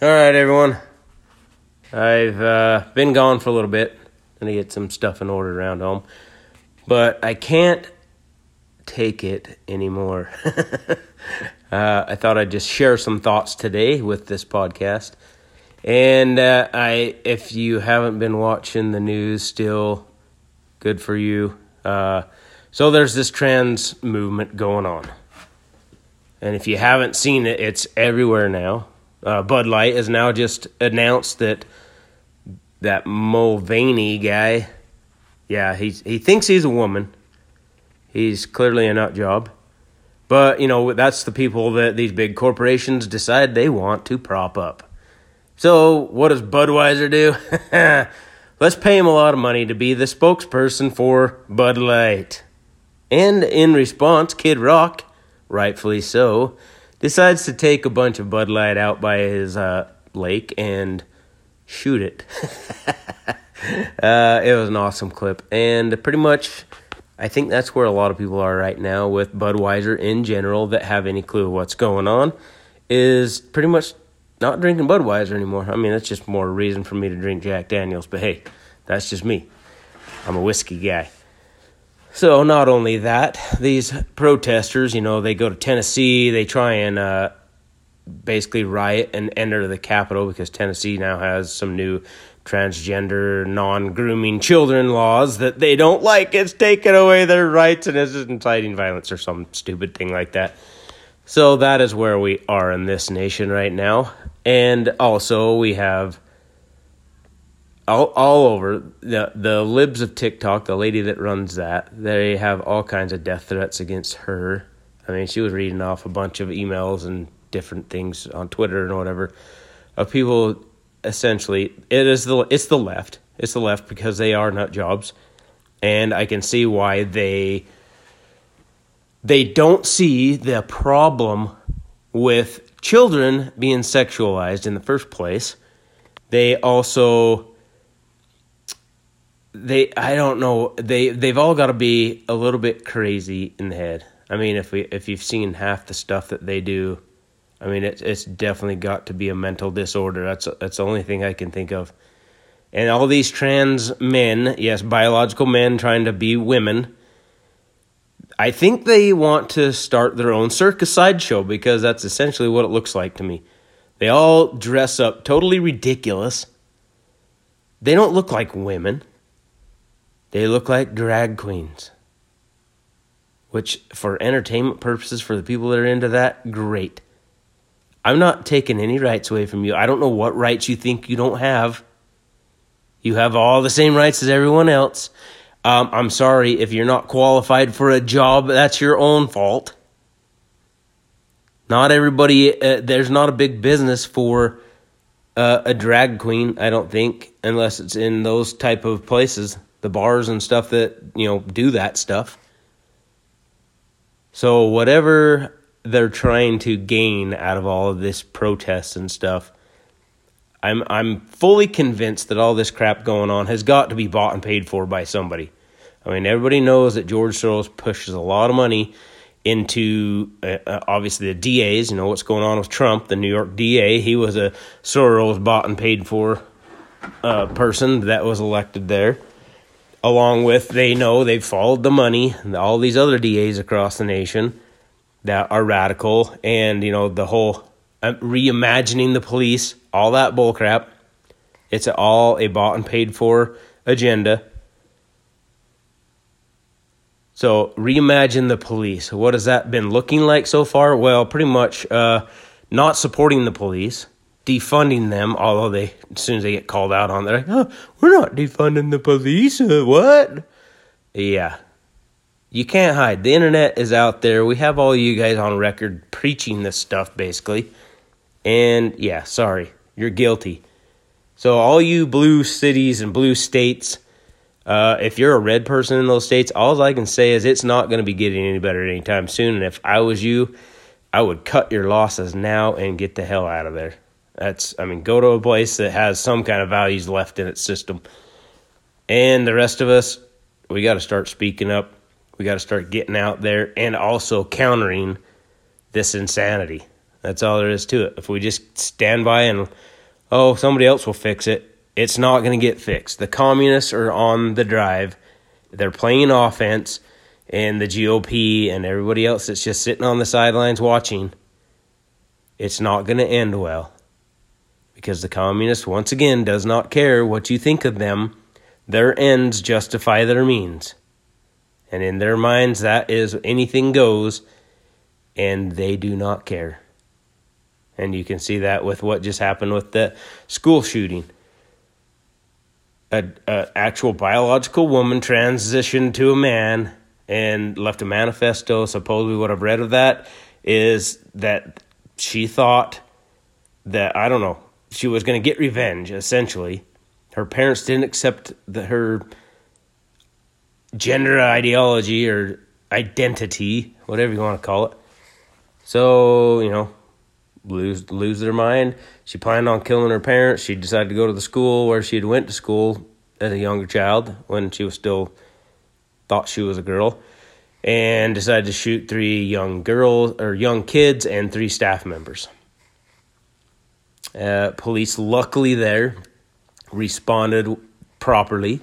All right, everyone. I've been gone for a little bit. I'm going to get some stuff in order around home. But I can't take it anymore. I thought I'd just share some thoughts today with this podcast. And if you haven't been watching the news still, good for you. So there's this trans movement going on. And if you haven't seen it, it's everywhere now. Bud Light has now just announced that Mulvaney guy, yeah, he thinks he's a woman. He's clearly a nut job. But, you know, that's the people that these big corporations decide they want to prop up. So what does Budweiser do? Let's pay him a lot of money to be the spokesperson for Bud Light. And in response, Kid Rock, rightfully so, decides to take a bunch of Bud Light out by his lake and shoot it. It was an awesome clip. And pretty much, I think that's where a lot of people are right now with Budweiser in general that have any clue what's going on, is pretty much not drinking Budweiser anymore. I mean, that's just more reason for me to drink Jack Daniels. But hey, that's just me. I'm a whiskey guy. So not only that, these protesters, you know, they go to Tennessee, they try and basically riot and enter the Capitol because Tennessee now has some new transgender, non-grooming children laws that they don't like. It's taking away their rights and it's inciting violence or some stupid thing like that. So that is where we are in this nation right now. And also we have all over, the Libs of TikTok, the lady that runs that, they have all kinds of death threats against her. I mean, she was reading off a bunch of emails and different things on Twitter and whatever of people. Essentially, it's the left. It's the left because they are nut jobs, and I can see why they don't see the problem with children being sexualized in the first place. They also, I don't know, they've all got to be a little bit crazy in the head. I mean, if you've seen half the stuff that they do, I mean, it's definitely got to be a mental disorder. That's the only thing I can think of. And all these trans men, yes, biological men trying to be women, I think they want to start their own circus sideshow because that's essentially what it looks like to me. They all dress up totally ridiculous. They don't look like women. They look like drag queens. Which, for entertainment purposes, for the people that are into that, great. I'm not taking any rights away from you. I don't know what rights you think you don't have. You have all the same rights as everyone else. I'm sorry, if you're not qualified for a job, that's your own fault. Not everybody, there's not a big business for a drag queen, I don't think, unless it's in those type of places, the bars and stuff that, you know, do that stuff. So whatever they're trying to gain out of all of this protests and stuff, I'm fully convinced that all this crap going on has got to be bought and paid for by somebody. I mean, everybody knows that George Soros pushes a lot of money into, obviously, the DAs. You know what's going on with Trump, the New York DA. He was a Soros bought and paid for person that was elected there. Along with, they know they've followed the money, and all these other DAs across the nation that are radical, and, you know, the whole reimagining the police, all that bullcrap. It's all a bought and paid for agenda. So reimagine the police. What has that been looking like so far? Well, pretty much not supporting the police, defunding them, although they, as soon as they get called out on, they're like, oh, we're not defunding the police. What? Yeah. You can't hide. The internet is out there. We have all you guys on record preaching this stuff, basically. And, yeah, sorry. You're guilty. So all you blue cities and blue states, if you're a red person in those states, all I can say is it's not going to be getting any better anytime soon. And if I was you, I would cut your losses now and get the hell out of there. Go to a place that has some kind of values left in its system. And the rest of us, we got to start speaking up. We got to start getting out there and also countering this insanity. That's all there is to it. If we just stand by and, oh, somebody else will fix it, it's not going to get fixed. The communists are on the drive. They're playing offense, and the GOP and everybody else that's just sitting on the sidelines watching, it's not going to end well. Because the communist, once again, does not care what you think of them. Their ends justify their means. And in their minds, that is anything goes, and they do not care. And you can see that with what just happened with the school shooting. An actual biological woman transitioned to a man and left a manifesto. Supposedly what I've read of that is that she thought that, I don't know, she was going to get revenge, essentially. Her parents didn't accept her gender ideology or identity, whatever you want to call it. So, you know, lose their mind. She planned on killing her parents. She decided to go to the school where she had went to school as a younger child when she was still thought she was a girl, and decided to shoot three young girls or young kids and three staff members. Police luckily there responded properly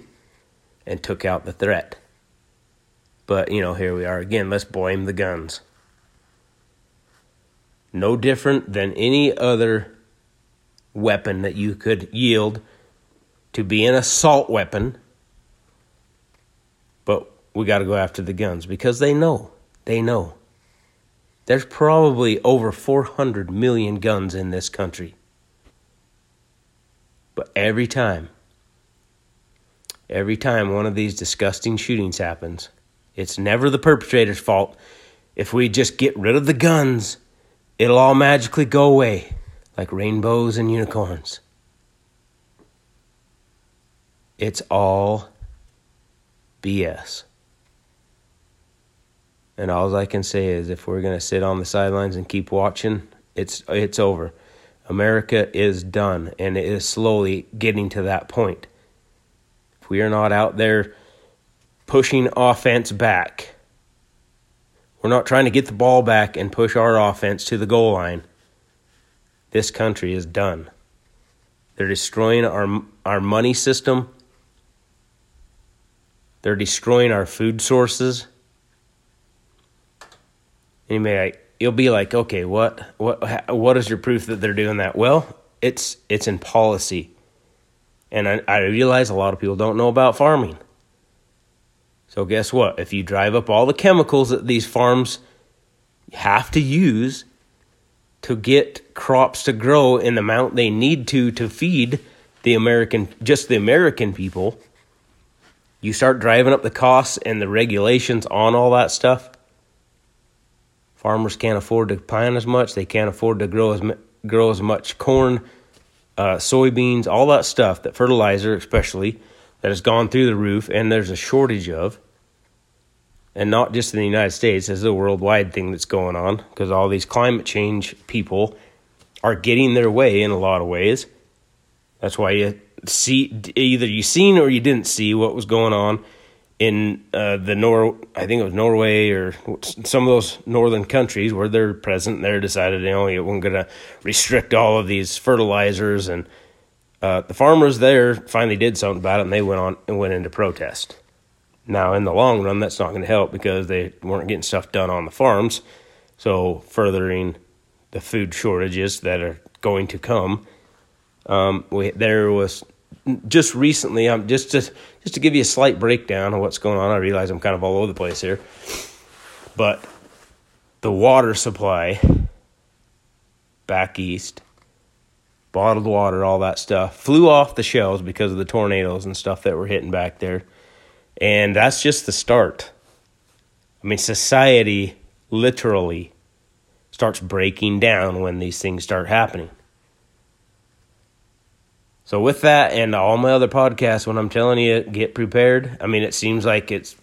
and took out the threat. But, you know, here we are again. Let's blame the guns. No different than any other weapon that you could yield to be an assault weapon. But we got to go after the guns because they know. They know. There's probably over 400 million guns in this country. But every time one of these disgusting shootings happens, it's never the perpetrator's fault. If we just get rid of the guns, it'll all magically go away, like rainbows and unicorns. It's all BS. And all I can say is if we're going to sit on the sidelines and keep watching, it's over. America is done, and it is slowly getting to that point. If we are not out there pushing offense back, we're not trying to get the ball back and push our offense to the goal line. This country is done. They're destroying our money system. They're destroying our food sources. Anyway, you'll be like, okay, what is your proof that they're doing that? Well, it's in policy. And I realize a lot of people don't know about farming. So guess what? If you drive up all the chemicals that these farms have to use to get crops to grow in the amount they need to feed the American people, you start driving up the costs and the regulations on all that stuff. Farmers can't afford to plant as much. They can't afford to grow as much corn, soybeans, all that stuff, that fertilizer especially, that has gone through the roof, and there's a shortage of, and not just in the United States, this is a worldwide thing that's going on, because all these climate change people are getting their way in a lot of ways. That's why you see, either you seen or you didn't see what was going on in I think it was Norway or some of those northern countries where they're present, and they're decided, you know, we're going to restrict all of these fertilizers, and the farmers there finally did something about it, and they went into protest. Now, in the long run, that's not going to help because they weren't getting stuff done on the farms, so furthering the food shortages that are going to come. There was just recently, just to give you a slight breakdown of what's going on. I realize I'm kind of all over the place here, but the water supply back east, bottled water, all that stuff, flew off the shelves because of the tornadoes and stuff that were hitting back there. And that's just the start. I mean, society literally starts breaking down when these things start happening. So with that and all my other podcasts, when I'm telling you, get prepared. I mean, it seems like it's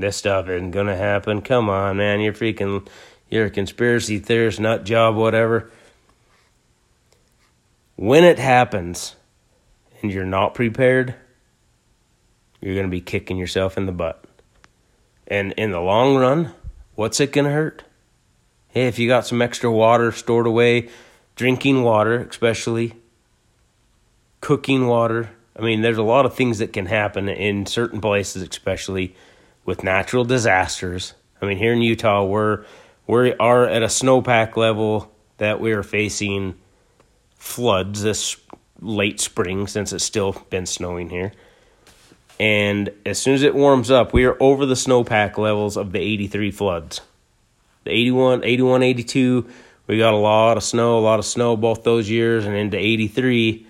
this stuff isn't going to happen. Come on, man, you're a conspiracy theorist, nut job, whatever. When it happens and you're not prepared, you're going to be kicking yourself in the butt. And in the long run, what's it going to hurt? Hey, if you got some extra water stored away, drinking water especially, cooking water. I mean, there's a lot of things that can happen in certain places, especially with natural disasters. I mean, here in Utah, we are at a snowpack level that we are facing floods this late spring, since it's still been snowing here. And as soon as it warms up, we are over the snowpack levels of the 83 floods. The 81, 82, we got a lot of snow both those years, and into 83,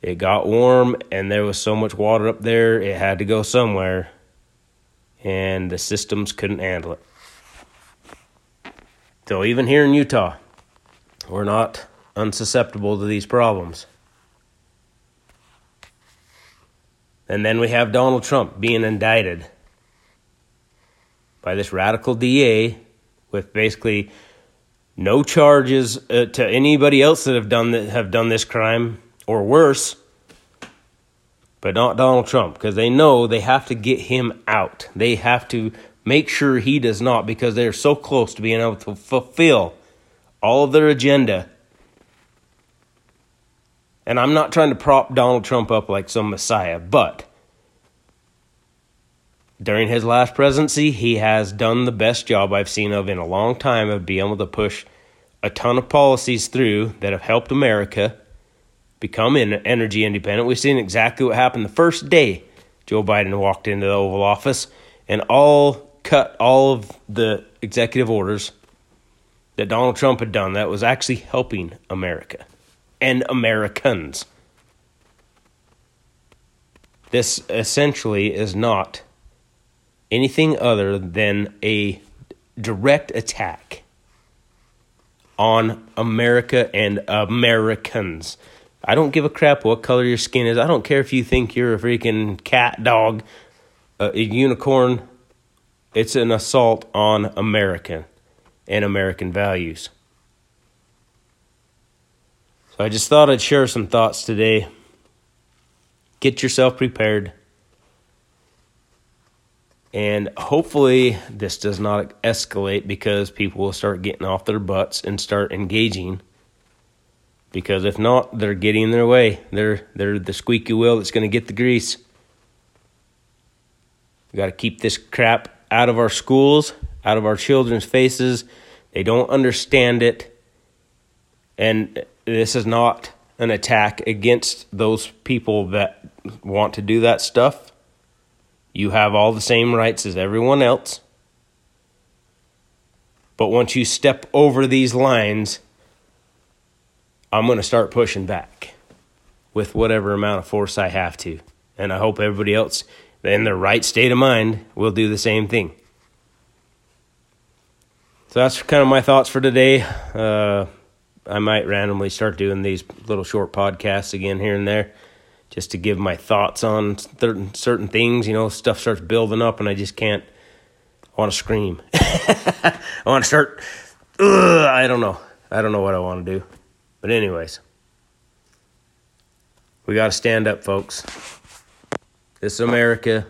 it got warm, and there was so much water up there, it had to go somewhere, and the systems couldn't handle it. So even here in Utah, we're not unsusceptible to these problems. And then we have Donald Trump being indicted by this radical DA with basically no charges to anybody else that have done this crime or worse, but not Donald Trump, because they know they have to get him out. They have to make sure he does not, because they're so close to being able to fulfill all of their agenda. And I'm not trying to prop Donald Trump up like some messiah, but during his last presidency, he has done the best job I've seen of in a long time of being able to push a ton of policies through that have helped America become energy independent. We've seen exactly what happened the first day Joe Biden walked into the Oval Office and cut all of the executive orders that Donald Trump had done that was actually helping America and Americans. This essentially is not anything other than a direct attack on America and Americans. I don't give a crap what color your skin is. I don't care if you think you're a freaking cat, dog, a unicorn. It's an assault on America and American values. I just thought I'd share some thoughts today. Get yourself prepared. And hopefully this does not escalate, because people will start getting off their butts and start engaging. Because if not, they're getting their way. They're the squeaky wheel that's going to get the grease. We've got to keep this crap out of our schools, out of our children's faces. They don't understand it. And this is not an attack against those people that want to do that stuff. You have all the same rights as everyone else. But once you step over these lines, I'm going to start pushing back with whatever amount of force I have to. And I hope everybody else in their right state of mind will do the same thing. So that's kind of my thoughts for today. I might randomly start doing these little short podcasts again here and there just to give my thoughts on certain things. You know, stuff starts building up and I just can't. I want to scream. I want to start. I don't know. I don't know what I want to do. But anyways, we got to stand up, folks. This is America.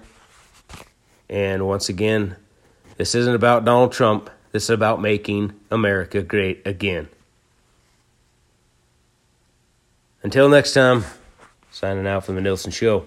And once again, this isn't about Donald Trump. This is about making America great again. Until next time, signing out from The Nielsen Show.